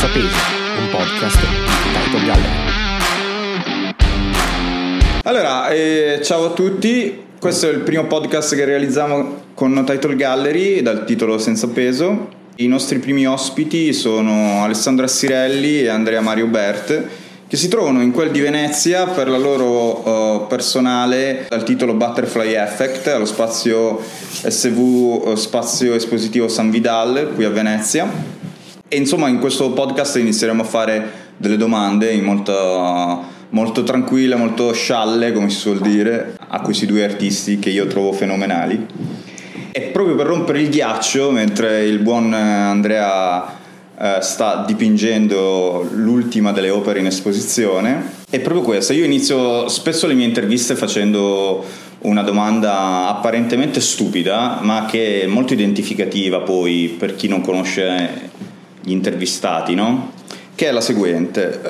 Senza peso, un podcast di Title Gallery. Allora, ciao a tutti. Questo è il primo podcast che realizziamo con Title Gallery, dal titolo Senza peso. I nostri primi ospiti sono Alessandro Assirelli e Andrea Mario Bert, che si trovano in quel di Venezia per la loro personale dal titolo Butterfly Effect, allo spazio SV Spazio Espositivo San Vidal, qui a Venezia. E insomma, in questo podcast inizieremo a fare delle domande in molto tranquille, molto scialle, come si suol dire, a questi due artisti che io trovo fenomenali. E proprio per rompere il ghiaccio, mentre il buon Andrea sta dipingendo l'ultima delle opere in esposizione, è proprio questa. Io inizio spesso le mie interviste facendo una domanda apparentemente stupida, ma che è molto identificativa poi per chi non conosce gli intervistati, no? Che è la seguente: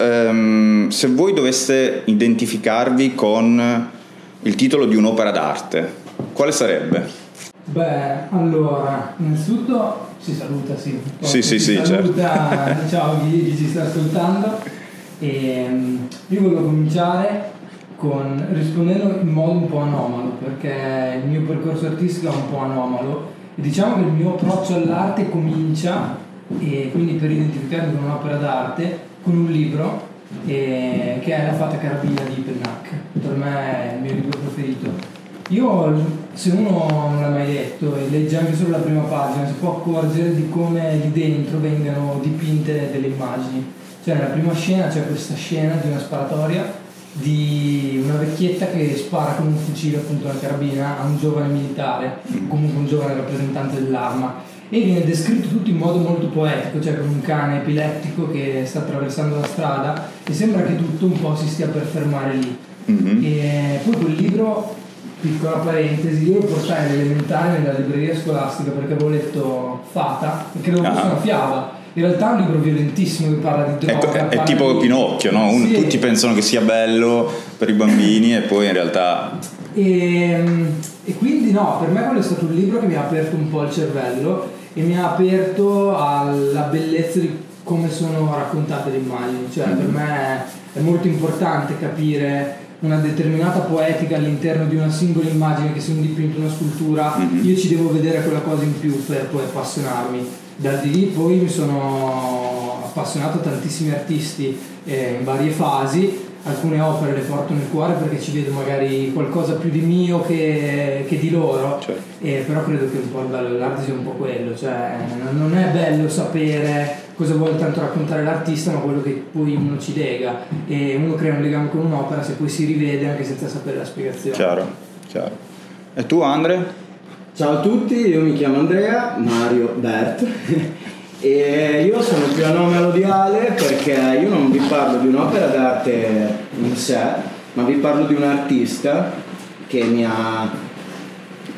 se voi doveste identificarvi con il titolo di un'opera d'arte, quale sarebbe? Beh, allora, innanzitutto si saluta, sì. Saluta, certo. Ciao chi ci sta ascoltando. E io voglio cominciare con rispondendo in modo un po' anomalo, perché il mio percorso artistico è un po' anomalo. E diciamo che il mio approccio all'arte comincia, e quindi per identificarmi con un'opera d'arte, con un libro che è La Fata Carabina di Pennac. Per me è il mio libro preferito. Io, se uno non l'ha mai letto e legge anche solo la prima pagina, si può accorgere di come lì dentro vengano dipinte delle immagini. Cioè, nella prima scena c'è questa scena di una sparatoria di una vecchietta che spara con un fucile, appunto una carabina, a un giovane militare, comunque un giovane rappresentante dell'arma, e viene descritto tutto in modo molto poetico, cioè con un cane epilettico che sta attraversando la strada e sembra che tutto un po' si stia per fermare lì. Mm-hmm. E poi quel libro, piccola parentesi, io lo portai all'elementare nella libreria scolastica perché avevo letto Fata e credevo fosse una fiaba. In realtà è un libro violentissimo che parla di droga. È tipo Pinocchio, no? Sì. Tutti pensano che sia bello per i bambini e poi in realtà... E quindi no, per me quello è stato un libro che mi ha aperto un po' il cervello e mi ha aperto alla bellezza di come sono raccontate le immagini. Cioè, per me è molto importante capire una determinata poetica all'interno di una singola immagine, che se un dipinto, una scultura, io ci devo vedere quella cosa in più per poi appassionarmi. Da lì poi mi sono appassionato a tantissimi artisti in varie fasi. Alcune opere le porto nel cuore perché ci vedo magari qualcosa più di mio che di loro, certo. Però credo che un po' il bello dell'arte sia un po' quello, cioè non è bello sapere cosa vuole tanto raccontare l'artista, ma quello che poi uno ci lega, e uno crea un legame con un'opera se poi si rivede anche senza sapere la spiegazione. Chiaro. E tu, Andre? Ciao a tutti, io mi chiamo Andrea Mario Bert e io sono più anomalo di Ale perché io non vi parlo di un'opera d'arte in sé, ma vi parlo di un artista che mi ha,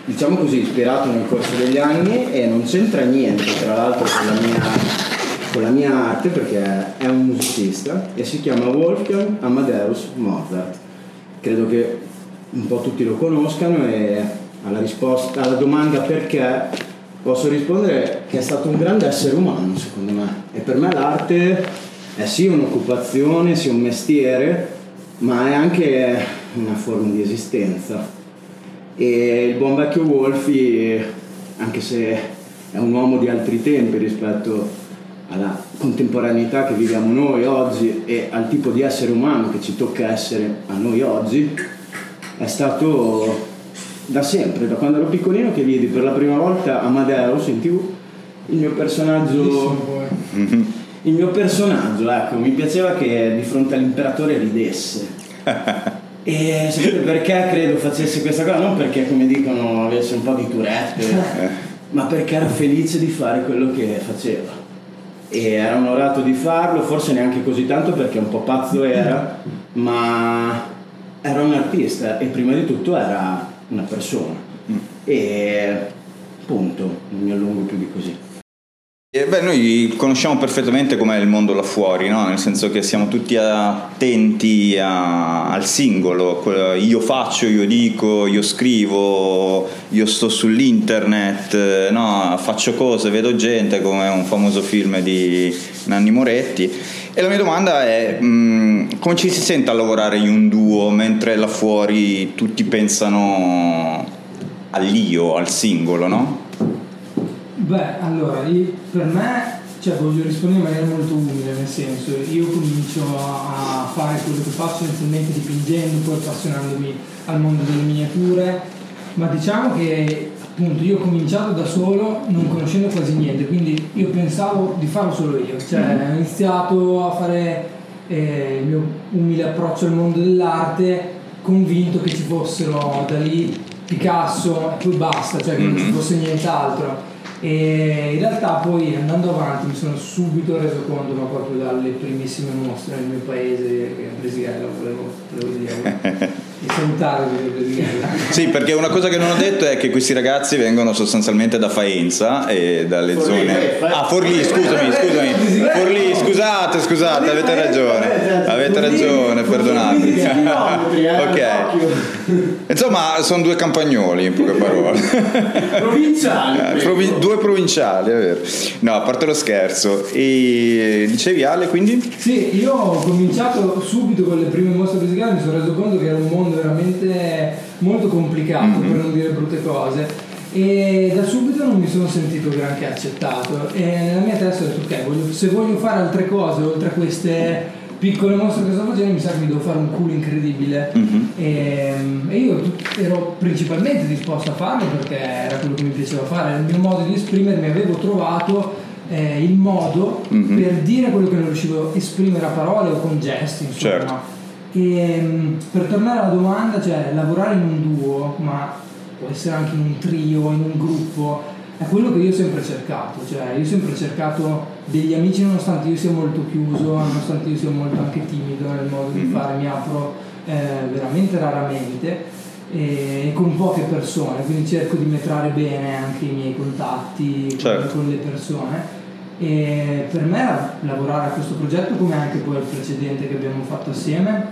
diciamo così, ispirato nel corso degli anni, e non c'entra niente tra l'altro con la mia arte, perché è un musicista e si chiama Wolfgang Amadeus Mozart. Credo che un po' tutti lo conoscano, e alla domanda perché posso rispondere che è stato un grande essere umano, secondo me. E per me l'arte è sì un'occupazione, sì un mestiere, ma è anche una forma di esistenza. E il buon vecchio Wolfi, anche se è un uomo di altri tempi rispetto alla contemporaneità che viviamo noi oggi e al tipo di essere umano che ci tocca essere a noi oggi, è stato... da sempre, da quando ero piccolino, che vidi per la prima volta Amadeus in TV, il mio personaggio, ecco, mi piaceva che di fronte all'imperatore ridesse e perché credo facesse questa cosa, non perché, come dicono, avesse un po' di Tourette ma perché era felice di fare quello che faceva e era onorato di farlo, forse neanche così tanto perché un po' pazzo era, ma era un artista e prima di tutto era una persona. E punto, non mi allungo più di così. Beh, noi conosciamo perfettamente com'è il mondo là fuori, no? Nel senso che siamo tutti attenti al singolo, io faccio, io dico, io scrivo, io sto sull'internet, no? Faccio cose, vedo gente, come un famoso film di Nanni Moretti. E la mia domanda è come ci si sente a lavorare in un duo mentre là fuori tutti pensano all'io, al singolo, no? Beh, allora, per me, cioè, voglio rispondere in maniera molto umile, nel senso, io comincio a fare quello che faccio inizialmente dipingendo, poi appassionandomi al mondo delle miniature, ma diciamo che appunto io ho cominciato da solo, non conoscendo quasi niente, quindi io pensavo di farlo solo io, cioè ho iniziato a fare il mio umile approccio al mondo dell'arte, convinto che ci fossero da lì Picasso e poi basta, cioè che non ci fosse nient'altro. E in realtà poi andando avanti mi sono subito reso conto, ma proprio dalle primissime mostre nel mio paese, che a Brisighella volevo dire di salutare Brisighella. Sì, perché una cosa che non ho detto è che questi ragazzi vengono sostanzialmente da Faenza e dalle Forlì, zone Forlì, scusami. Forlì, scusate, avete ragione. Avete ragione, perdonatemi. Ok. Insomma, sono due campagnoli in poche parole. Provinciali. Due provinciali, è vero. No, a parte lo scherzo. E dicevi Ale, quindi? Sì, io ho cominciato subito con le prime mostre musicali, mi sono reso conto che era un mondo veramente molto complicato, per non dire brutte cose, e da subito non mi sono sentito granché accettato, e nella mia testa ho detto ok, se voglio fare altre cose oltre a queste piccole mostre che sto facendo, mi sa che mi devo fare un culo incredibile. E io ero principalmente disposto a farlo perché era quello che mi piaceva fare, il mio modo di esprimermi, avevo trovato il modo per dire quello che non riuscivo a esprimere a parole o con gesti, insomma. Certo. E per tornare alla domanda, cioè lavorare in un duo, ma può essere anche in un trio, in un gruppo, è quello che io ho sempre cercato, cioè io ho sempre cercato degli amici, nonostante io sia molto chiuso, nonostante io sia molto anche timido nel modo di fare, mi apro veramente raramente e con poche persone, quindi cerco di metrare bene anche i miei contatti, certo, con le persone. E per me lavorare a questo progetto, come anche poi il precedente che abbiamo fatto assieme,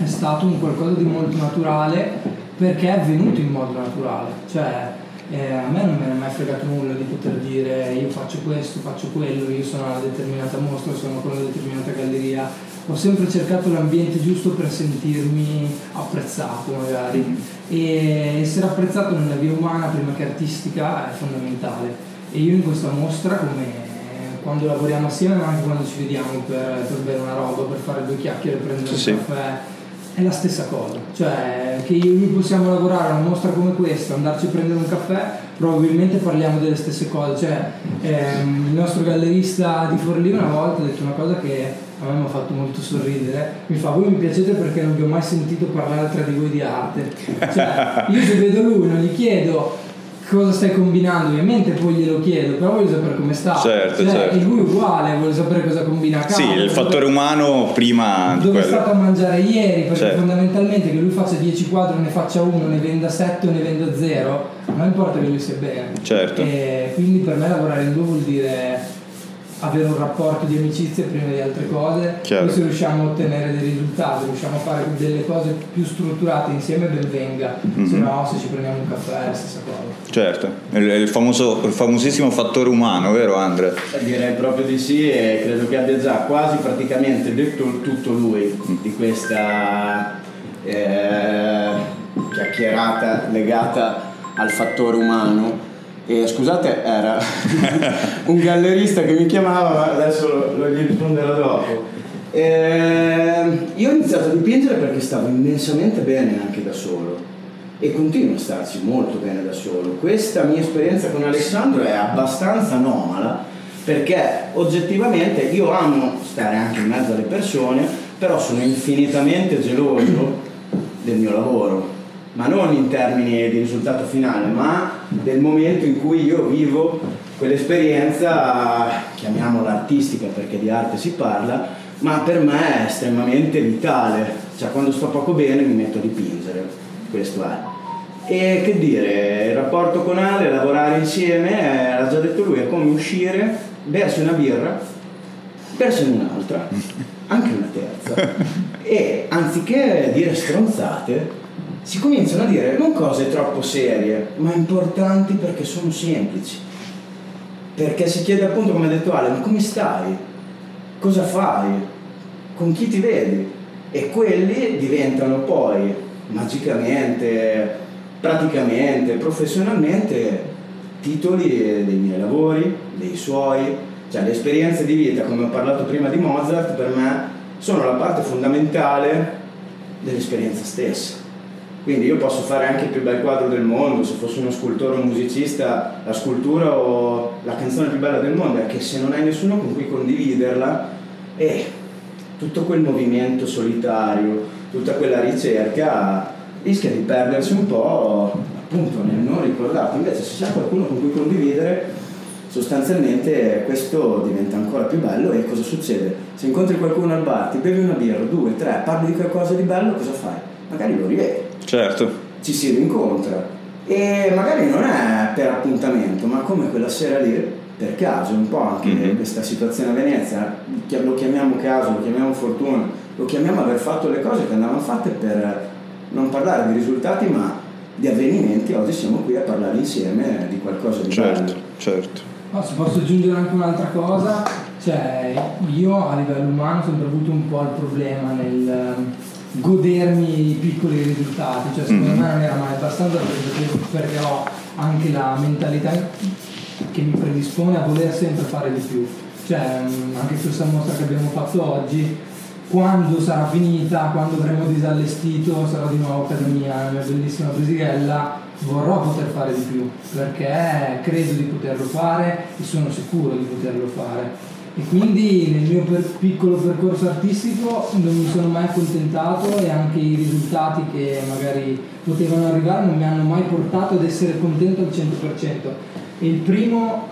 è stato un qualcosa di molto naturale, perché è avvenuto in modo naturale, cioè a me non me ne è mai fregato nulla di poter dire io faccio questo, faccio quello, io sono alla determinata mostra, sono con una determinata galleria, ho sempre cercato l'ambiente giusto per sentirmi apprezzato magari, e essere apprezzato nella via umana prima che artistica è fondamentale, e io in questa mostra, come quando lavoriamo assieme, ma anche quando ci vediamo per bere una roba, per fare due chiacchiere, prendere un caffè, è la stessa cosa, cioè che io e lui possiamo lavorare a una mostra come questa, andarci a prendere un caffè, probabilmente parliamo delle stesse cose, cioè il nostro gallerista di Forlì una volta ha detto una cosa che a me mi ha fatto molto sorridere, mi fa: voi mi piacete perché non vi ho mai sentito parlare tra di voi di arte, cioè io se vedo lui non gli chiedo cosa stai combinando, ovviamente poi glielo chiedo, però voglio sapere come sta, certo. E lui uguale, voglio sapere cosa combina a casa, sì, il fattore umano prima di quello, dove è stato a mangiare ieri, perché fondamentalmente che lui faccia 10 quadri, ne faccia uno, ne venda 7 o ne venda 0, non importa che lui sia bene, certo. E quindi per me lavorare in due vuol dire avere un rapporto di amicizia prima di altre cose, poi se riusciamo a ottenere dei risultati, riusciamo a fare delle cose più strutturate insieme, ben venga, se no, se ci prendiamo un caffè è la stessa cosa. Certo, il famosissimo fattore umano, vero Andrea? Direi proprio di sì, e credo che abbia già quasi praticamente detto tutto lui di questa chiacchierata legata al fattore umano. E scusate, era un gallerista che mi chiamava, ma adesso lo gli risponderò dopo. Io ho iniziato a dipingere perché stavo immensamente bene anche da solo, e continuo a starci molto bene da solo. Questa mia esperienza con Alessandro è abbastanza anomala, perché oggettivamente io amo stare anche in mezzo alle persone, però sono infinitamente geloso del mio lavoro, ma non in termini di risultato finale, ma del momento in cui io vivo quell'esperienza, chiamiamola artistica perché di arte si parla, ma per me è estremamente vitale, cioè quando sto poco bene mi metto a dipingere, questo è. E che dire, il rapporto con Ale, lavorare insieme, l'ha già detto lui, è come uscire versi una birra, versi un'altra, anche una terza, e anziché dire stronzate si cominciano a dire non cose troppo serie ma importanti, perché sono semplici, perché si chiede appunto, come ha detto Ale, ma come stai? Cosa fai? Con chi ti vedi? E quelli diventano poi magicamente, praticamente, professionalmente titoli dei miei lavori, dei suoi. Cioè, le esperienze di vita, come ho parlato prima di Mozart, per me sono la parte fondamentale dell'esperienza stessa. Quindi io posso fare anche il più bel quadro del mondo, se fossi uno scultore o un musicista, la scultura o la canzone più bella del mondo, è che se non hai nessuno con cui condividerla, tutto quel movimento solitario, tutta quella ricerca rischia di perdersi un po', appunto, nel non ricordato. Invece se c'è qualcuno con cui condividere, sostanzialmente questo diventa ancora più bello. E cosa succede? Se incontri qualcuno al bar, ti bevi una birra, 2, 3, parli di qualcosa di bello, cosa fai? Magari lo rivedi. Certo. Ci si rincontra. E magari non è per appuntamento, ma come quella sera lì, per caso, un po' anche questa situazione a Venezia, lo chiamiamo caso, lo chiamiamo fortuna, lo chiamiamo aver fatto le cose che andavano fatte, per non parlare di risultati ma di avvenimenti. Oggi siamo qui a parlare insieme di qualcosa di bello. Certo. No, se posso aggiungere anche un'altra cosa, cioè io a livello umano ho sempre avuto un po' il problema nel godermi i piccoli risultati, cioè secondo me non era mai abbastanza, perché ho anche la mentalità che mi predispone a voler sempre fare di più. Cioè anche questa mostra che abbiamo fatto oggi, quando sarà finita, quando avremo disallestito, sarò di nuovo a casa mia, nella mia bellissima Brisighella, vorrò poter fare di più, perché credo di poterlo fare e sono sicuro di poterlo fare. E quindi nel mio piccolo percorso artistico non mi sono mai accontentato, e anche i risultati che magari potevano arrivare non mi hanno mai portato ad essere contento al 100%. E il primo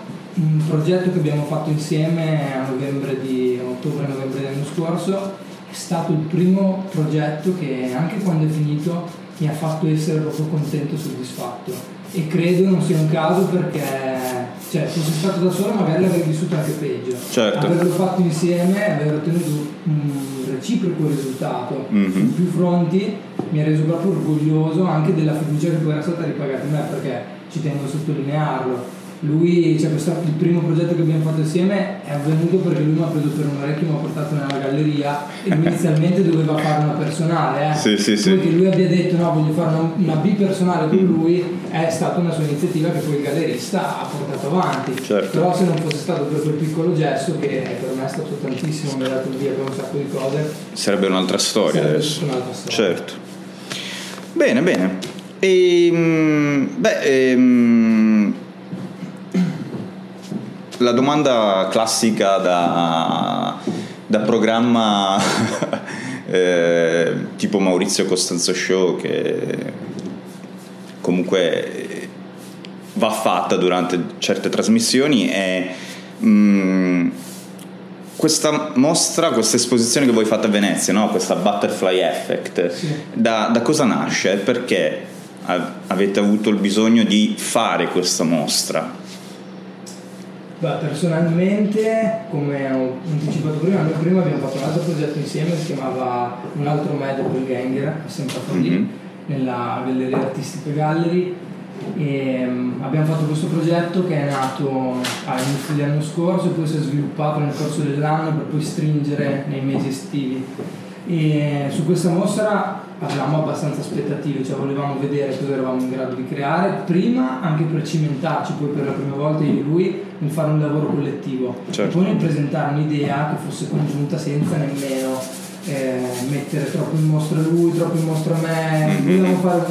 progetto che abbiamo fatto insieme a ottobre-novembre dell'anno scorso è stato il primo progetto che, anche quando è finito, mi ha fatto essere proprio contento e soddisfatto. E credo non sia un caso, perché cioè, se fossi stato da solo magari l'avrei vissuto anche peggio. Certo. Averlo fatto insieme e aver ottenuto un reciproco risultato su più fronti mi ha reso proprio orgoglioso, anche della fiducia che poi era stata ripagata in me, perché ci tengo a sottolinearlo. Lui, cioè, il primo progetto che abbiamo fatto insieme è avvenuto perché lui mi ha preso per un orecchio, mi ha portato nella galleria, e inizialmente doveva fare una personale. Sì. Poi che lui abbia detto no, voglio fare una B personale con lui, è stata una sua iniziativa che poi il gallerista ha portato avanti. Certo. Però se non fosse stato per quel piccolo gesto, che per me è stato tantissimo, mi ha dato via per un sacco di cose, sarebbe un'altra storia. Sarebbe adesso un'altra storia. Certo. Bene. La domanda classica da programma tipo Maurizio Costanzo Show, che comunque va fatta durante certe trasmissioni, è questa mostra, questa esposizione che voi fate a Venezia, no? Questa Butterfly Effect, sì. Da cosa nasce? Perché avete avuto il bisogno di fare questa mostra? Beh, personalmente, come ho anticipato prima, noi prima abbiamo fatto un altro progetto insieme che si chiamava Un altro medico il ganger, sempre a Forlì, nella Velleria artistica e gallery, e abbiamo fatto questo progetto che è nato all'inizio dell'anno scorso e poi si è sviluppato nel corso dell'anno, per poi stringere nei mesi estivi. E su questa mostra avevamo abbastanza aspettative, cioè volevamo vedere cosa eravamo in grado di creare prima, anche per cimentarci poi per la prima volta io e lui nel fare un lavoro collettivo. Certo. E poi nel presentare un'idea che fosse congiunta, senza nemmeno mettere troppo in mostra lui, troppo in mostra me. Volevamo fare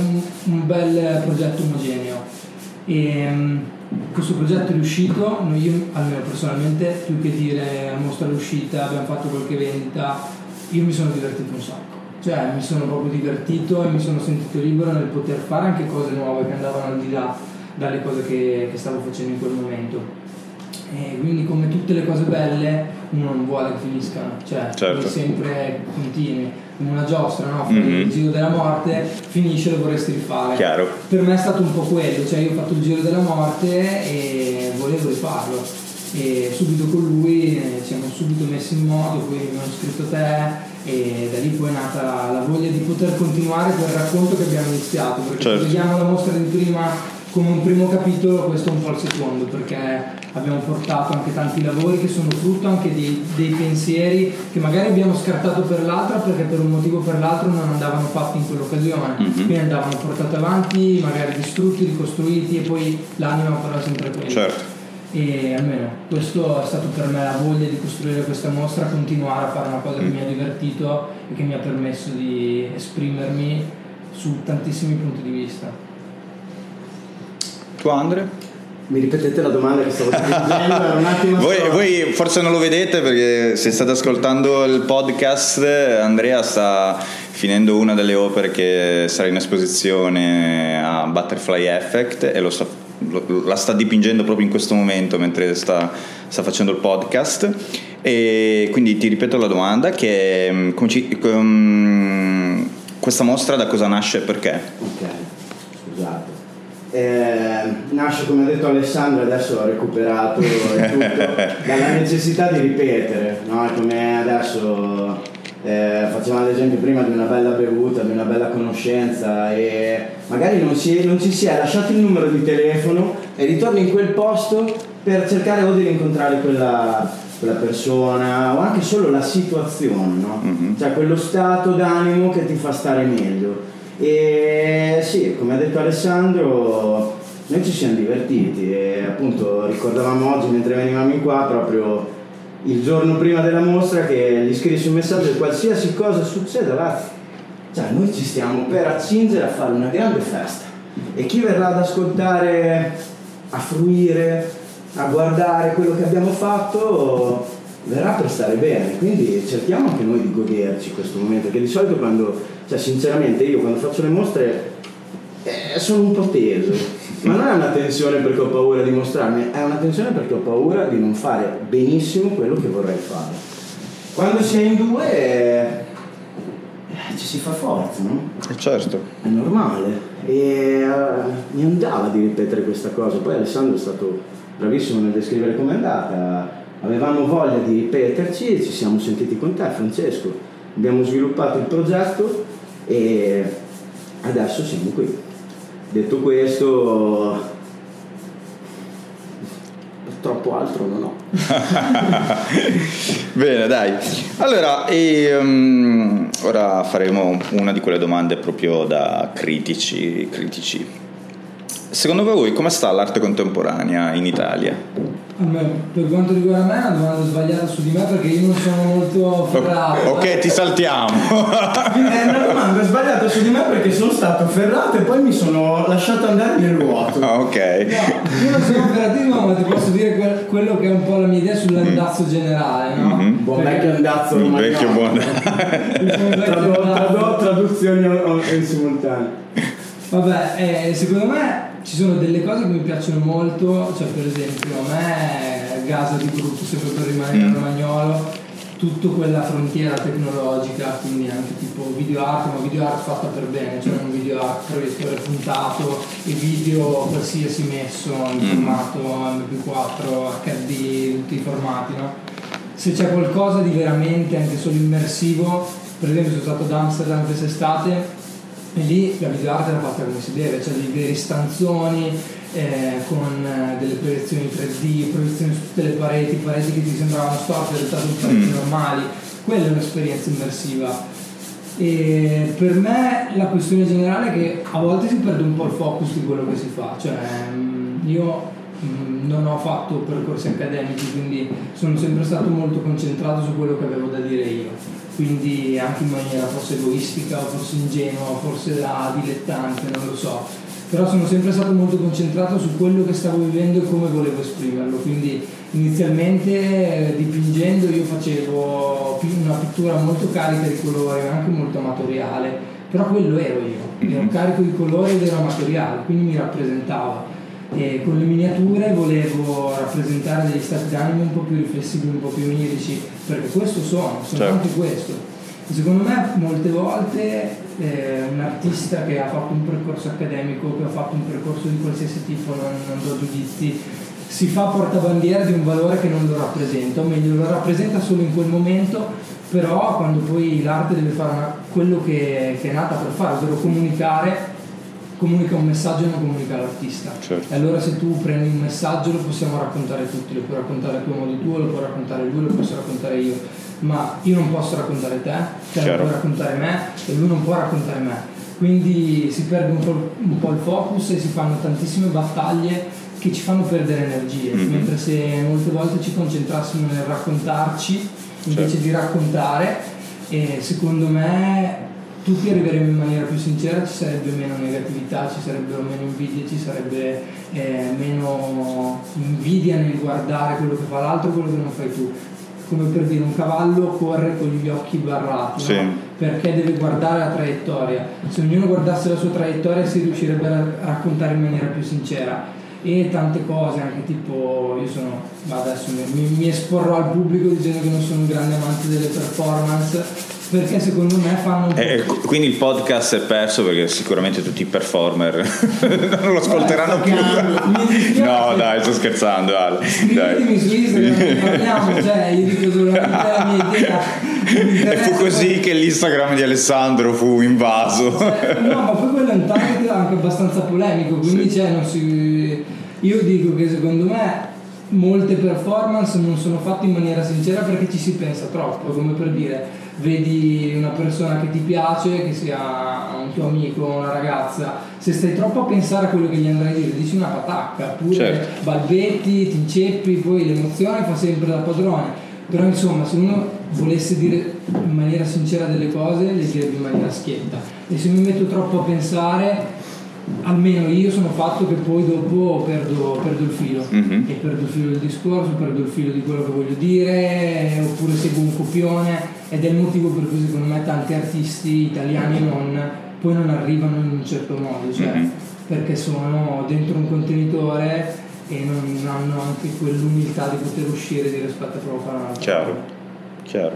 un bel progetto omogeneo, e questo progetto è riuscito. Noi, io almeno personalmente, più che dire mostra all'uscita, abbiamo fatto qualche vendita, io mi sono divertito un sacco, cioè mi sono proprio divertito e mi sono sentito libero nel poter fare anche cose nuove che andavano al di là dalle cose che stavo facendo in quel momento. E quindi, come tutte le cose belle, uno non vuole che finiscano, cioè certo. Sempre continui, come una giostra, no? Il giro della morte finisce, lo vorresti rifare. Chiaro. Per me è stato un po' quello, cioè io ho fatto il giro della morte e volevo rifarlo. e subito con lui siamo subito messi in moto, poi abbiamo scritto te e da lì poi è nata la voglia di poter continuare quel racconto che abbiamo iniziato, perché certo, vediamo la mostra di prima come un primo capitolo, questo è un po' il secondo, perché abbiamo portato anche tanti lavori che sono frutto anche di, dei pensieri che magari abbiamo scartato per l'altra, perché per un motivo o per l'altro non andavano fatti in quell'occasione, quindi andavano portati avanti, magari distrutti, ricostruiti, e poi l'anima farà sempre quello. Certo. E almeno questo è stato per me la voglia di costruire questa mostra, continuare a fare una cosa che mi ha divertito e che mi ha permesso di esprimermi su tantissimi punti di vista. Tu, Andrea? Mi ripetete la domanda che stavo scrivendo un attimo. Voi forse non lo vedete perché se state ascoltando il podcast, Andrea sta finendo una delle opere che sarà in esposizione a Butterfly Effect e la sta dipingendo proprio in questo momento mentre sta facendo il podcast. E quindi ti ripeto la domanda, che questa mostra da cosa nasce e perché? Ok, scusate. Nasce, come ha detto Alessandro, adesso ho recuperato tutto, dalla necessità di ripetere, no? Come adesso facciamo l'esempio prima di una bella bevuta, di una bella conoscenza, e magari non ci si è lasciato il numero di telefono e ritorni in quel posto per cercare o di rincontrare quella persona o anche solo la situazione, no? Cioè quello stato d'animo che ti fa stare meglio. E sì, come ha detto Alessandro, noi ci siamo divertiti e appunto ricordavamo oggi mentre venivamo in qua, proprio il giorno prima della mostra, che gli scrivi un messaggio: qualsiasi cosa succeda, cioè noi ci stiamo per accingere a fare una grande festa e chi verrà ad ascoltare, a fruire, a guardare quello che abbiamo fatto verrà per stare bene, quindi cerchiamo anche noi di goderci questo momento, che di solito sinceramente io quando faccio le mostre sono un po' teso, ma non è una tensione perché ho paura di mostrarmi, è una tensione perché ho paura di non fare benissimo quello che vorrei fare. Quando si è in due ci si fa forza, no? Certo. È normale. E mi andava di ripetere questa cosa, poi Alessandro è stato bravissimo nel descrivere com'è andata, avevamo voglia di ripeterci e ci siamo sentiti con te, Francesco, abbiamo sviluppato il progetto e adesso siamo qui. Detto questo, troppo altro non ho. Bene, dai, allora ora faremo una di quelle domande proprio da critici. Secondo voi come sta l'arte contemporanea in Italia? Per quanto riguarda me è una domanda sbagliata su di me, perché io non sono molto ferrato. Ok, ti saltiamo. È una domanda sbagliata su di me perché sono stato ferrato e poi mi sono lasciato andare nel vuoto. Ok. No, io non sono ferratissimo, ma ti posso dire quello che è un po' la mia idea sull'andazzo generale, no? Buon vecchio andazzo. Un vecchio buon. Traduzioni in simultanea. Vabbè, secondo me ci sono delle cose che mi piacciono molto, cioè per esempio a me Gaza di Brutto, sempre per rimanere romagnolo, tutta quella frontiera tecnologica, quindi anche tipo video art, ma video art fatta per bene, cioè un video art proiettore puntato e video qualsiasi messo in formato MP4, HD, tutti i formati, no? Se c'è qualcosa di veramente anche solo immersivo, per esempio sono stato ad Amsterdam quest'estate e lì la videoarte era fatta come si deve, cioè dei veri stanzoni con delle proiezioni 3D, proiezioni su tutte le pareti che ti sembravano storte, in realtà sono pareti normali. Quella è un'esperienza immersiva. E per me la questione generale è che a volte si perde un po' il focus di quello che si fa, cioè io non ho fatto percorsi accademici, quindi sono sempre stato molto concentrato su quello che avevo da dire io, quindi anche in maniera forse egoistica, forse ingenua, forse da dilettante, non lo so, però sono sempre stato molto concentrato su quello che stavo vivendo e come volevo esprimerlo, quindi inizialmente dipingendo io facevo una pittura molto carica di colori, anche molto amatoriale, però quello ero io, ero carico di colori ed ero amatoriale, quindi mi rappresentavo. E con le miniature volevo rappresentare degli stati d'animo un po' più riflessivi, un po' più onirici, perché questo sono certo. Anche questo. Secondo me molte volte un artista che ha fatto un percorso accademico, che ha fatto un percorso di qualsiasi tipo, non do giudizi, si fa portabandiera di un valore che non lo rappresenta, o meglio lo rappresenta solo in quel momento, però quando poi l'arte deve fare quello che è nata per fare, ovvero comunicare, comunica un messaggio e non comunica l'artista. Certo. E allora se tu prendi un messaggio lo possiamo raccontare tutti, lo puoi raccontare a tuo modo tuo, lo può raccontare lui, lo posso raccontare io, ma io non posso raccontare te non puoi raccontare me e lui non può raccontare me, quindi si perde un po' il focus e si fanno tantissime battaglie che ci fanno perdere energie, mentre se molte volte ci concentrassimo nel raccontarci invece di raccontare, e secondo me tutti arriveremo in maniera più sincera, ci sarebbe meno negatività, ci sarebbero meno invidie, ci sarebbe meno invidia nel guardare quello che fa l'altro e quello che non fai tu. Come per dire, un cavallo corre con gli occhi barrati, no? Perché deve guardare la traiettoria. Se ognuno guardasse la sua traiettoria si riuscirebbe a raccontare in maniera più sincera. E tante cose, anche tipo io adesso mi esporrò al pubblico dicendo che non sono un grande amante delle performance, perché secondo me fanno quindi il podcast è perso, perché sicuramente tutti i performer non lo ascolteranno più. No dai, sto scherzando, Ale. Scrivetemi su Instagram, parliamo, cioè io dico solamente la mia idea. E fu così che l'Instagram di Alessandro fu invaso. No, ma poi quello è un target anche abbastanza polemico, quindi io dico che secondo me molte performance non sono fatte in maniera sincera perché ci si pensa troppo. Come per dire, vedi una persona che ti piace, che sia un tuo amico, una ragazza, se stai troppo a pensare a quello che gli andrai a dire dici una patacca, oppure balbetti, ti inceppi, poi l'emozione fa sempre da padrone. Però insomma, se uno volesse dire in maniera sincera delle cose le direbbe in maniera schietta, e se mi metto troppo a pensare, almeno io sono fatto che poi dopo perdo il filo, e perdo il filo del discorso, perdo il filo di quello che voglio dire, oppure seguo un copione, ed è il motivo per cui secondo me tanti artisti italiani non arrivano in un certo modo, perché sono dentro un contenitore e non hanno anche quell'umiltà di poter uscire e dire aspetta, provo a fare un'altra. Chiaro.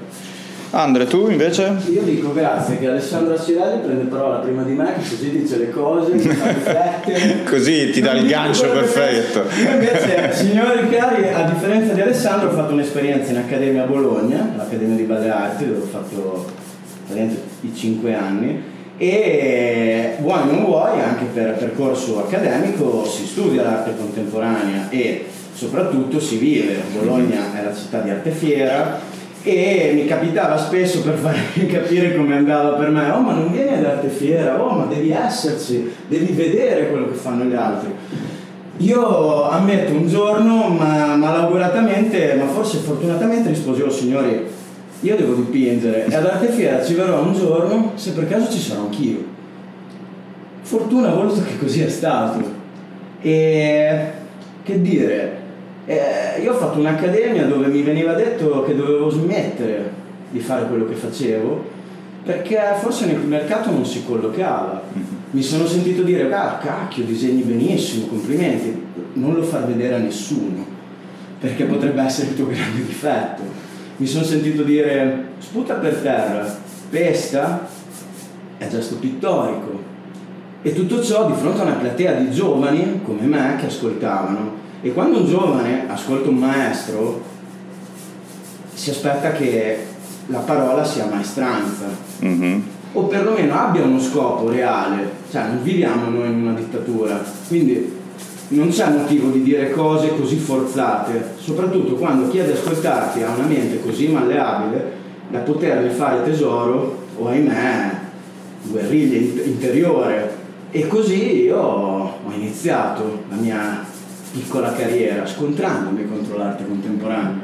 Andre, tu invece? Io dico grazie che Alessandro Assirelli prende parola prima di me, che così dice le cose, mi fa riflettere. Così ti dà il gancio perfetto. Io invece, signori cari, a differenza di Alessandro, ho fatto un'esperienza in accademia a Bologna, l'Accademia di Belle Arti, dove ho fatto i 5 anni. E vuoi o non vuoi, anche per percorso accademico si studia l'arte contemporanea e soprattutto si vive. Bologna è la città di Artefiera e mi capitava spesso, per farvi capire come andava per me, oh ma non vieni ad Artefiera, oh ma devi esserci, devi vedere quello che fanno gli altri. Io ammetto, un giorno malauguratamente, ma forse fortunatamente, risposi, oh signori, io devo dipingere e ad Artefiera ci verrò un giorno se per caso ci sarò anch'io. Fortuna ha voluto che così è stato. E che dire, io ho fatto un'accademia dove mi veniva detto che dovevo smettere di fare quello che facevo perché forse nel mercato non si collocava. Mi sono sentito dire, ah cacchio, disegni benissimo, complimenti, non lo far vedere a nessuno perché potrebbe essere il tuo grande difetto. Mi sono sentito dire, sputa per terra, pesta, è gesto pittorico. E tutto ciò di fronte a una platea di giovani come me che ascoltavano. E quando un giovane ascolta un maestro, si aspetta che la parola sia maestranza. O perlomeno abbia uno scopo reale. Cioè, non viviamo noi in una dittatura. Quindi non c'è motivo di dire cose così forzate, soprattutto quando chi ha di ascoltarti ha una mente così malleabile da poterne fare tesoro o, ahimè, guerriglia interiore. E così io ho iniziato la mia piccola carriera scontrandomi contro l'arte contemporanea,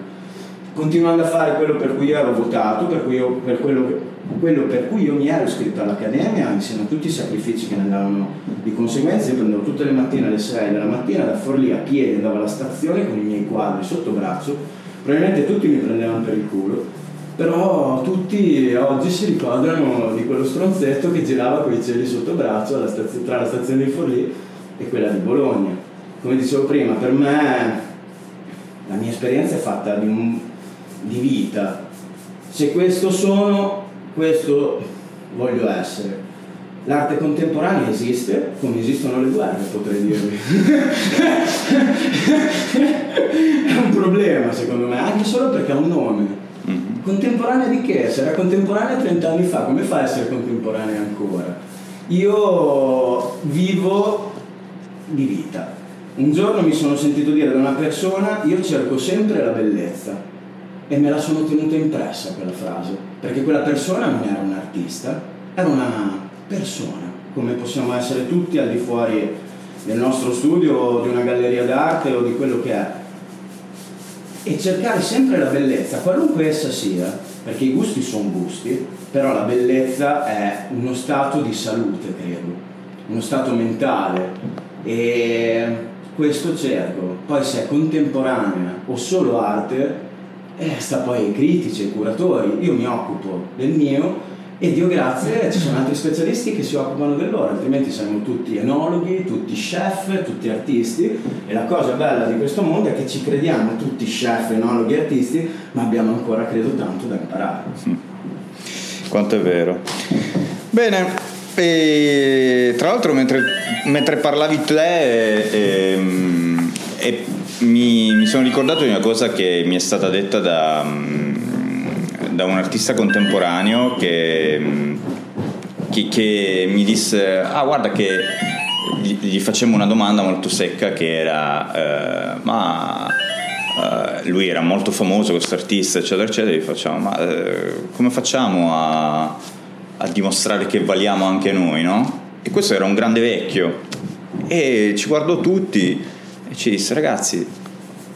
continuando a fare quello per cui io ero votato, quello per cui io mi ero iscritto all'accademia, insieme a tutti i sacrifici che ne andavano di conseguenza. Io prendevo tutte le mattine alle 6 della mattina da Forlì a piedi, andavo alla stazione con i miei quadri sotto braccio, probabilmente tutti mi prendevano per il culo, però tutti oggi si ricordano di quello stronzetto che girava con i cieli sotto braccio tra la stazione di Forlì e quella di Bologna. Come dicevo prima, per me la mia esperienza è fatta di vita. Se questo sono, questo voglio essere. L'arte contemporanea esiste come esistono le guerre, potrei dirvi. moderna, secondo me, anche solo perché ha un nome. Mm-hmm. Contemporanea di che? Se era contemporanea 30 anni fa, come fa a essere contemporanea ancora? Io vivo di vita. Un giorno mi sono sentito dire da una persona: io cerco sempre la bellezza, e me la sono tenuta impressa quella frase, perché quella persona non era un artista, era una persona come possiamo essere tutti al di fuori del nostro studio o di una galleria d'arte o di quello che è, e cercare sempre la bellezza, qualunque essa sia, perché i gusti sono gusti, però la bellezza è uno stato di salute, credo, uno stato mentale, e questo cerco. Poi se è contemporanea o solo arte sta poi ai critici, ai curatori. Io mi occupo del mio e Dio grazie ci sono altri specialisti che si occupano del loro, altrimenti saremmo tutti enologhi, tutti chef, tutti artisti, e la cosa bella di questo mondo è che ci crediamo tutti chef, enologhi, artisti, ma abbiamo ancora, credo, tanto da imparare. Quanto è vero. Bene. E tra l'altro mentre parlavi te mi sono ricordato di una cosa che mi è stata detta da un artista contemporaneo che mi disse: ah, guarda, che gli facemmo una domanda molto secca, che era lui era molto famoso, questo artista, eccetera eccetera, e gli facciamo: come facciamo a dimostrare che valiamo anche noi, no? E questo era un grande vecchio, e ci guardò tutti e ci disse: ragazzi,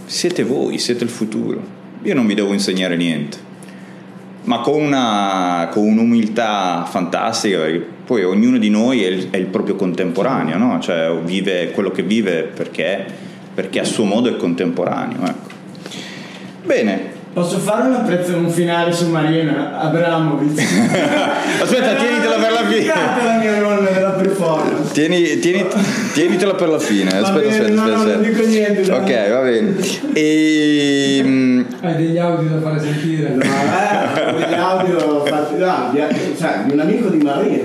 siete voi, siete il futuro, io non vi devo insegnare niente. Ma con un'umiltà fantastica, perché poi ognuno di noi è il proprio contemporaneo, no? Cioè vive quello che vive perché a suo modo è contemporaneo, ecco. Bene. Posso fare un finale su Marina Abramovic? Aspetta, tienitela per la fine. La mia rolla della performance. Tienitela per la fine. Aspetta. Non dico niente. Ok, va bene. Hai degli audio da fare sentire? Degli audio fatti di un amico di Marina.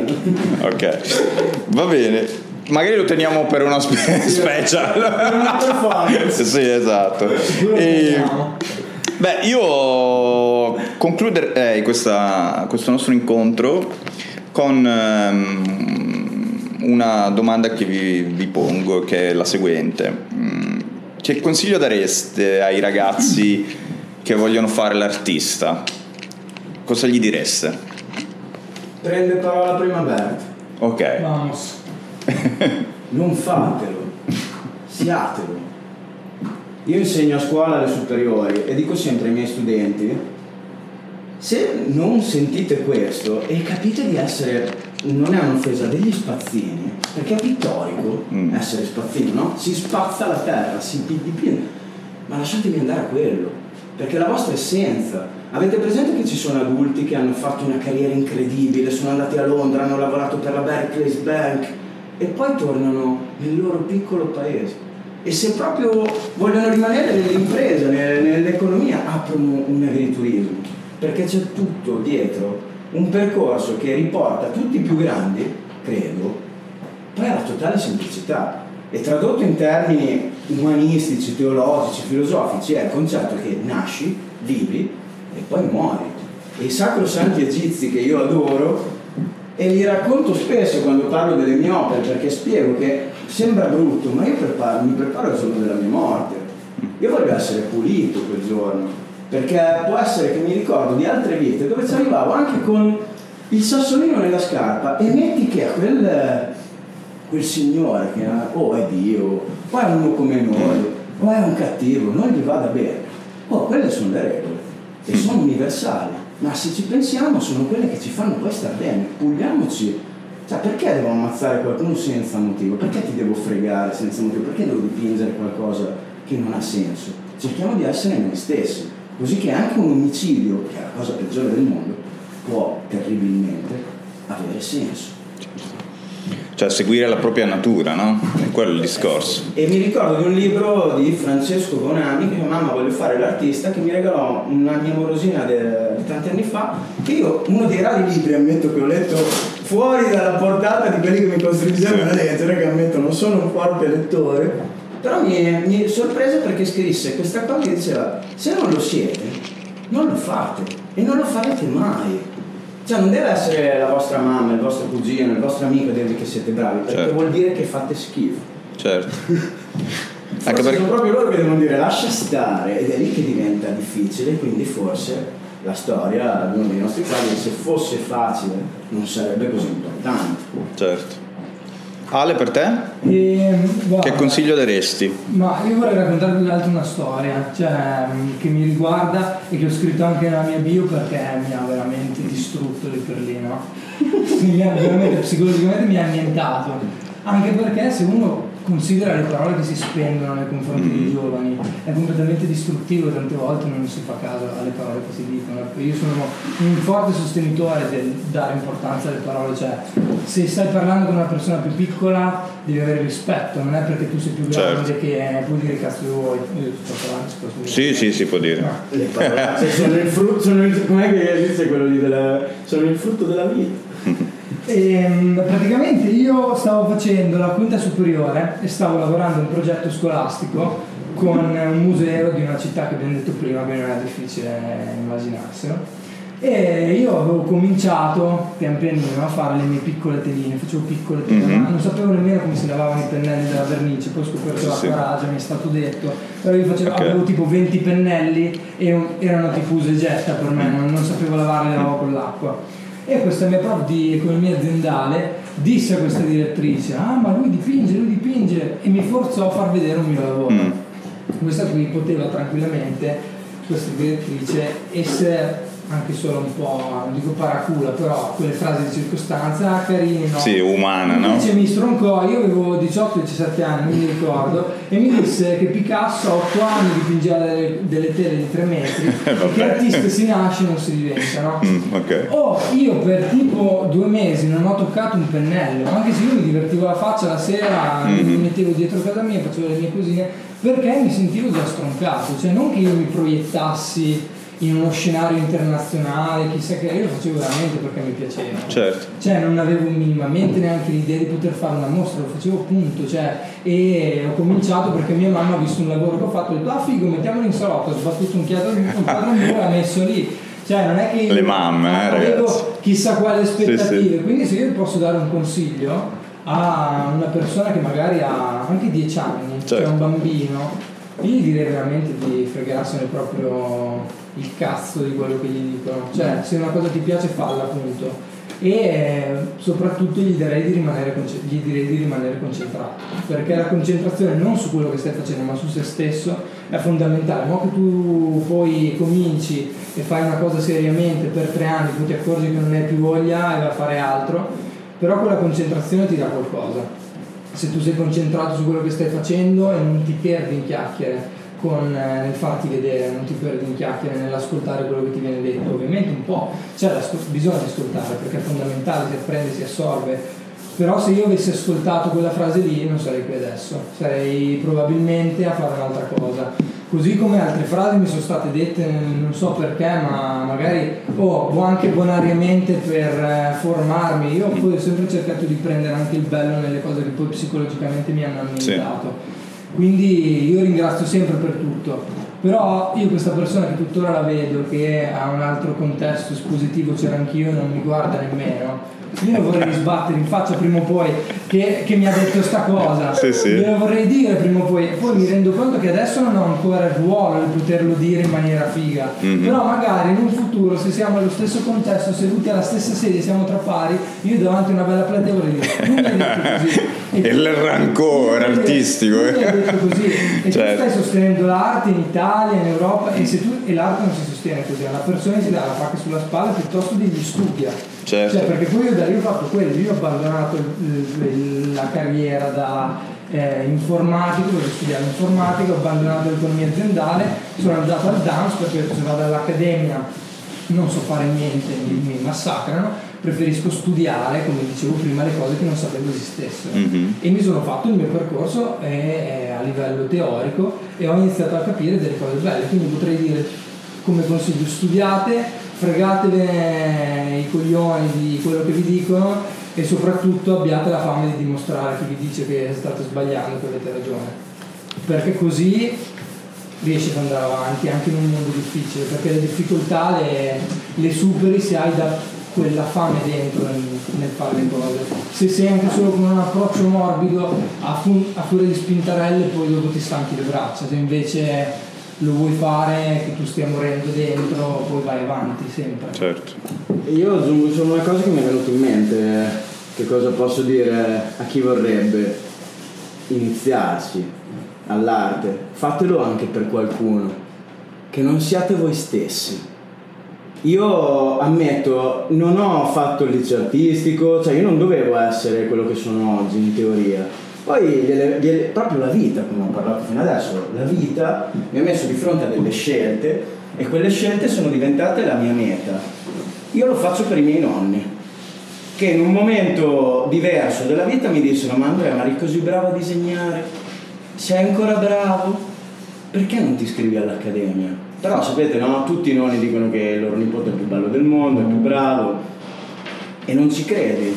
Ok, va bene. Magari lo teniamo per una special. Per una performance. Sì, esatto. Beh, io concluderei questo nostro incontro con una domanda che vi pongo, che è la seguente. Che consiglio dareste ai ragazzi che vogliono fare l'artista? Cosa gli direste? Prende parola prima Bert. Ok. Vamos. Non fatelo, siatelo. Io insegno a scuola alle superiori e dico sempre ai miei studenti: se non sentite questo e capite di essere, non è un'offesa, degli spazzini, perché è pittorico essere spazzini, no? Si spazza la terra, si dipinge, ma lasciatevi andare a quello, perché è la vostra essenza. Avete presente che ci sono adulti che hanno fatto una carriera incredibile, sono andati a Londra, hanno lavorato per la Barclays Bank e poi tornano nel loro piccolo paese? E se proprio vogliono rimanere nell'impresa, nell'economia, aprono un agriturismo, perché c'è tutto dietro, un percorso che riporta tutti i più grandi, credo, poi alla totale semplicità. E tradotto in termini umanistici, teologici, filosofici, è il concetto che nasci, vivi e poi muori. E i sacrosanti egizi, che io adoro e li racconto spesso quando parlo delle mie opere, perché spiego che sembra brutto, ma io mi preparo al giorno della mia morte. Io voglio essere pulito quel giorno, perché può essere che mi ricordo di altre vite dove ci arrivavo anche con il sassolino nella scarpa, e metti che è quel signore che o è Dio, o è uno come noi, o è un cattivo, non gli vada bene. Quelle sono le regole e sono universali, ma se ci pensiamo sono quelle che ci fanno poi star bene. Puliamoci. Cioè, perché devo ammazzare qualcuno senza motivo? Perché ti devo fregare senza motivo? Perché devo dipingere qualcosa che non ha senso? Cerchiamo di essere noi stessi, così che anche un omicidio, che è la cosa peggiore del mondo, può terribilmente avere senso. Cioè, seguire la propria natura, no? È quello il discorso. E mi ricordo di un libro di Francesco Bonami, che Mamma voglio fare l'artista, che mi regalò una mia morosina di tanti anni fa, che io, uno dei rari libri, ammetto, che ho letto fuori dalla portata di quelli che mi costringevano a leggere, che ammetto non sono un forte lettore, però mi sorprese perché scrisse questa cosa che diceva: se non lo siete, non lo fate e non lo farete mai. Cioè non deve essere la vostra mamma, il vostro cugino, il vostro amico a dirvi che siete bravi, perché certo. Vuol dire che fate schifo. Certo. Anche perché sono proprio loro che devono dire lascia stare, ed è lì che diventa difficile, quindi forse la storia, uno dei nostri quadri, se fosse facile non sarebbe così importante. Certo. Ale, per te? Guarda, che consiglio daresti? Ma io vorrei raccontarvi un'altra una storia, cioè, che mi riguarda e che ho scritto anche nella mia bio, perché mi ha veramente distrutto lì per lì, no? Mi ha veramente psicologicamente mi ha annientato, anche perché se uno considera le parole che si spendono nei confronti dei giovani è completamente distruttivo, tante volte non si fa caso alle parole che si dicono. Io sono un forte sostenitore del dare importanza alle parole, cioè se stai parlando con una persona più piccola devi avere rispetto, non è perché tu sei più grande certo. Che puoi dire cazzo che vuoi. Io sto sì si può dire, no. Le parole sono il frutto, com'è che dice quello lì della, sono il frutto della vita. Praticamente io stavo facendo la quinta superiore e stavo lavorando un progetto scolastico con un museo di una città che abbiamo detto prima che non era difficile immaginarselo, e io avevo cominciato pian pianino a fare le mie piccole teline, facevo piccole teline, non sapevo nemmeno come si lavavano i pennelli della vernice, poi ho scoperto l'acquaraggio, mi è stato detto, però io facevo, avevo tipo 20 pennelli e erano tipo usa e getta per me, non sapevo lavarli, lavavo con l'acqua. E questa mia prof di economia aziendale disse a questa direttrice: ah, ma lui dipinge, e mi forzò a far vedere un mio lavoro. Questa qui poteva tranquillamente, questa direttrice, essere anche solo un po', non dico paracula, però quelle frasi di circostanza, carine, no? Sì, umana, no? Invece mi stroncò, io avevo 18-17 anni, mi ricordo, e mi disse che Picasso a 8 anni dipingeva delle tele di 3 metri, che artista si nasce non si diventa, no? Io per tipo 2 mesi non ho toccato un pennello, anche se io mi divertivo la faccia la sera, mi mettevo dietro casa mia, facevo le mie cosine, perché mi sentivo già stroncato, cioè non che io mi proiettassi in uno scenario internazionale, chissà che, io lo facevo veramente perché mi piaceva, certo. Cioè non avevo minimamente neanche l'idea di poter fare una mostra, lo facevo punto, cioè, e ho cominciato perché mia mamma ha visto un lavoro che ho fatto e ha detto: ah figo, mettiamolo in salotto, ho sbattuto un chiato e l'ha messo lì, cioè non è che le mamme, avevo ragazzi, chissà quali aspettative, sì. Quindi se io posso dare un consiglio a una persona che magari ha anche 10 anni, certo. Cioè un bambino, io gli direi veramente di fregarsene proprio il cazzo di quello che gli dicono, cioè se una cosa ti piace falla, appunto, e soprattutto gli direi di rimanere concentrato, perché la concentrazione non su quello che stai facendo ma su se stesso è fondamentale. Ma che tu poi cominci e fai una cosa seriamente per 3 anni, poi ti accorgi che non hai più voglia e vai a fare altro, però quella concentrazione ti dà qualcosa, se tu sei concentrato su quello che stai facendo e non ti perdi in chiacchiere, nel farti vedere, non ti perdi in chiacchiere, nell'ascoltare quello che ti viene detto. Ovviamente un po' cioè bisogna ascoltare perché è fondamentale, si apprende, si assorbe, però se io avessi ascoltato quella frase lì non sarei qui adesso, sarei probabilmente a fare un'altra cosa, così come altre frasi mi sono state dette non so perché, ma magari anche bonariamente per formarmi. Io poi ho sempre cercato di prendere anche il bello nelle cose che poi psicologicamente mi hanno annientato. Quindi io ringrazio sempre per tutto, però io questa persona che tuttora la vedo, che ha un altro contesto espositivo, c'era anch'io, non mi guarda nemmeno, io lo vorrei sbattere in faccia prima o poi che mi ha detto sta cosa, glielo vorrei dire prima o poi mi rendo conto che adesso non ho ancora il ruolo di poterlo dire in maniera figa, però magari in un futuro, se siamo allo stesso contesto, seduti alla stessa sedia, siamo tra pari, io davanti a una bella platea vorrei dire: tu mi hai detto così, e il rancore artistico, tu mi hai detto così, e certo. Tu stai sostenendo l'arte in Italia, in Europa, e l'arte non si sostiene così, una persona si dà la pacca sulla spalla piuttosto che gli studia, certo. Cioè, perché poi io ho fatto quello, io ho abbandonato la carriera da informatico, perché studiavo informatica, ho abbandonato l'economia aziendale, sono andato al DAMS perché se vado all'accademia non so fare niente, mi massacrano, preferisco studiare, come dicevo prima, le cose che non sapevo esistessero, e mi sono fatto il mio percorso a livello teorico e ho iniziato a capire delle cose belle, quindi potrei dire come consiglio: studiate, fregatevene i coglioni di quello che vi dicono e soprattutto abbiate la fame di dimostrare chi vi dice che state sbagliando, che avete ragione. perché così riesci ad andare avanti anche in un mondo difficile, perché le difficoltà le superi se hai da quella fame dentro nel fare le cose. Se sei anche solo con un approccio morbido a furia di spintarelle, poi dopo ti stanchi le braccia. Se invece lo vuoi fare, che tu stia morendo dentro, poi vai avanti sempre. Certo. Io aggiungo solo una cosa che mi è venuta in mente, che cosa posso dire a chi vorrebbe iniziarsi all'arte: fatelo anche per qualcuno, che non siate voi stessi. Io ammetto, non ho fatto il liceo artistico, cioè io non dovevo essere quello che sono oggi in teoria. Poi proprio la vita, come ho parlato fino adesso, la vita mi ha messo di fronte a delle scelte, e quelle scelte sono diventate la mia meta. Io lo faccio per i miei nonni, che in un momento diverso della vita mi dissero: ma Andrea, ma eri così bravo a disegnare, sei ancora bravo, perché non ti iscrivi all'accademia? Però sapete, no, tutti i nonni dicono che il loro nipote è il più bello del mondo, è il più bravo, e non ci credi.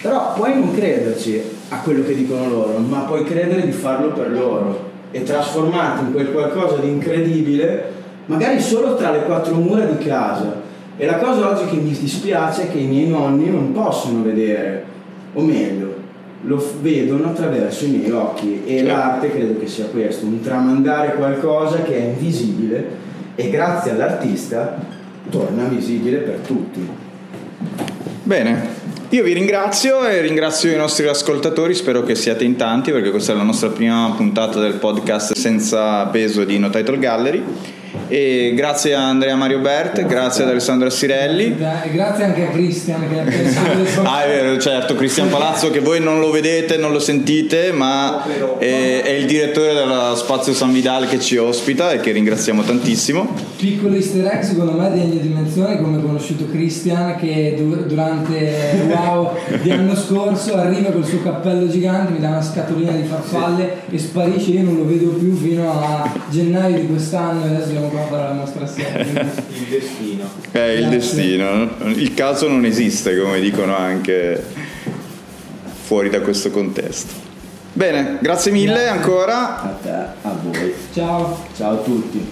Però puoi non crederci a quello che dicono loro, ma puoi credere di farlo per loro e trasformarti in quel qualcosa di incredibile, magari solo tra le quattro mura di casa. E la cosa oggi che mi dispiace è che i miei nonni non possono vedere, o meglio, lo vedono attraverso i miei occhi, e l'arte credo che sia questo, un tramandare qualcosa che è invisibile e grazie all'artista torna visibile per tutti. Bene. Io vi ringrazio e ringrazio i nostri ascoltatori, spero che siate in tanti, perché questa è la nostra prima puntata del podcast Senza Peso di No Title Gallery. E grazie a Andrea Mario Bert, grazie ad Alessandro Assirelli, grazie anche a Cristian che ah, è vero, certo, Cristian Palazzo, che voi non lo vedete, non lo sentite, ma è il direttore dello Spazio San Vidal che ci ospita e che ringraziamo tantissimo. Piccolo easter egg secondo me degno di menzione: come ho conosciuto Cristian, che durante Wow di anno scorso arriva col suo cappello gigante, mi dà una scatolina di farfalle e sparisce, io non lo vedo più fino a gennaio di quest'anno, e adesso qua per la nostra serie. Il destino. Il destino. Il caso non esiste, come dicono anche fuori da questo contesto. Bene, grazie mille, grazie ancora. A te, a voi. Ciao. Ciao a tutti.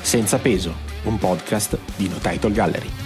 Senza Peso, un podcast di No Title Gallery.